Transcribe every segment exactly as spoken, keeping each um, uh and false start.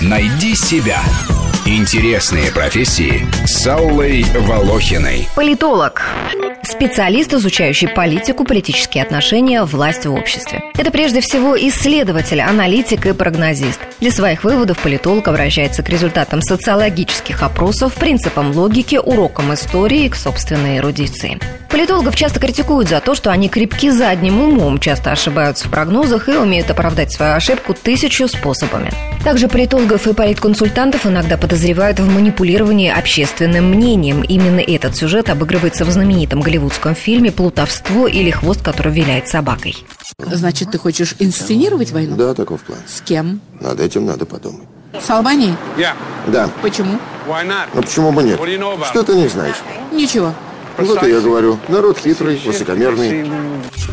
Найди себя. Интересные профессии с Саулой Волохиной. Политолог. Специалист, изучающий политику, политические отношения, власть в обществе. Это прежде всего исследователь, аналитик и прогнозист. Для своих выводов политолог обращается к результатам социологических опросов, принципам логики, урокам истории и к собственной эрудиции. Политологов часто критикуют за то, что они крепки задним умом, часто ошибаются в прогнозах и умеют оправдать свою ошибку тысячу способами. Также политологов и политконсультантов иногда подозревают в манипулировании общественным мнением. Именно этот сюжет обыгрывается в знаменитом голливудском фильме «Плутовство» или «Хвост, который виляет собакой». Значит, ты хочешь инсценировать войну? Да, таков план. С кем? Над этим надо подумать. С Албанией? Yeah. Да. Почему? А почему бы нет? You know Что ты не знаешь? Ничего. Вот и я говорю. Народ хитрый, высокомерный.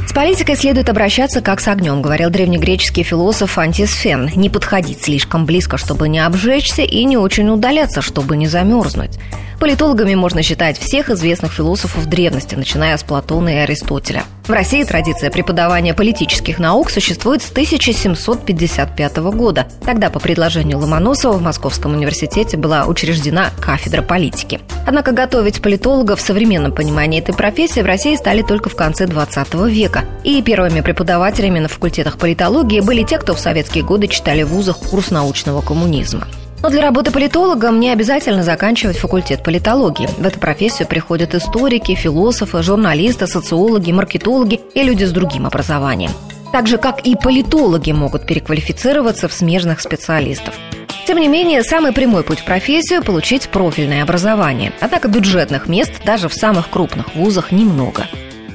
С политикой следует обращаться как с огнем, говорил древнегреческий философ Антисфен. Не подходить слишком близко, чтобы не обжечься, и не очень удаляться, чтобы не замерзнуть. Политологами можно считать всех известных философов древности, начиная с Платона и Аристотеля. В России традиция преподавания политических наук существует с тысяча семьсот пятьдесят пятого года. Тогда по предложению Ломоносова в Московском университете была учреждена кафедра политики. Однако готовить политологов в современном понимании этой профессии в России стали только в конце двадцатого века. И первыми преподавателями на факультетах политологии были те, кто в советские годы читали в вузах курс научного коммунизма. Но для работы политологом не обязательно заканчивать факультет политологии. В эту профессию приходят историки, философы, журналисты, социологи, маркетологи и люди с другим образованием. Так же, как и политологи могут переквалифицироваться в смежных специалистов. Тем не менее, самый прямой путь в профессию – получить профильное образование. Однако бюджетных мест даже в самых крупных вузах немного.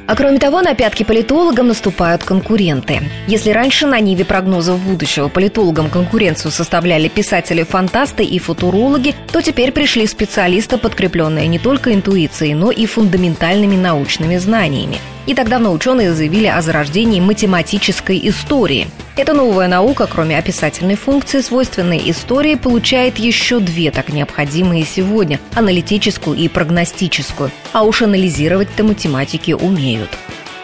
А кроме того, на пятки политологам наступают конкуренты. Если раньше на ниве прогнозов будущего политологам конкуренцию составляли писатели-фантасты и футурологи, то теперь пришли специалисты, подкрепленные не только интуицией, но и фундаментальными научными знаниями. И так давно ученые заявили о зарождении математической истории. Эта новая наука, кроме описательной функции, свойственной истории, получает еще две так необходимые сегодня – аналитическую и прогностическую. А уж анализировать-то математики умеют.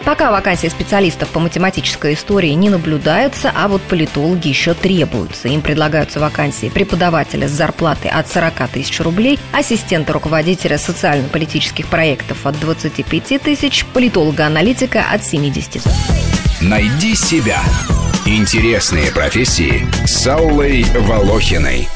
Пока вакансии специалистов по математической истории не наблюдаются, а вот политологи еще требуются. Им предлагаются вакансии преподавателя с зарплатой от сорок тысяч рублей, ассистента руководителя социально-политических проектов от двадцать пять тысяч, политолога-аналитика от семьдесят. Найди себя. Интересные профессии с Саулой Волохиной.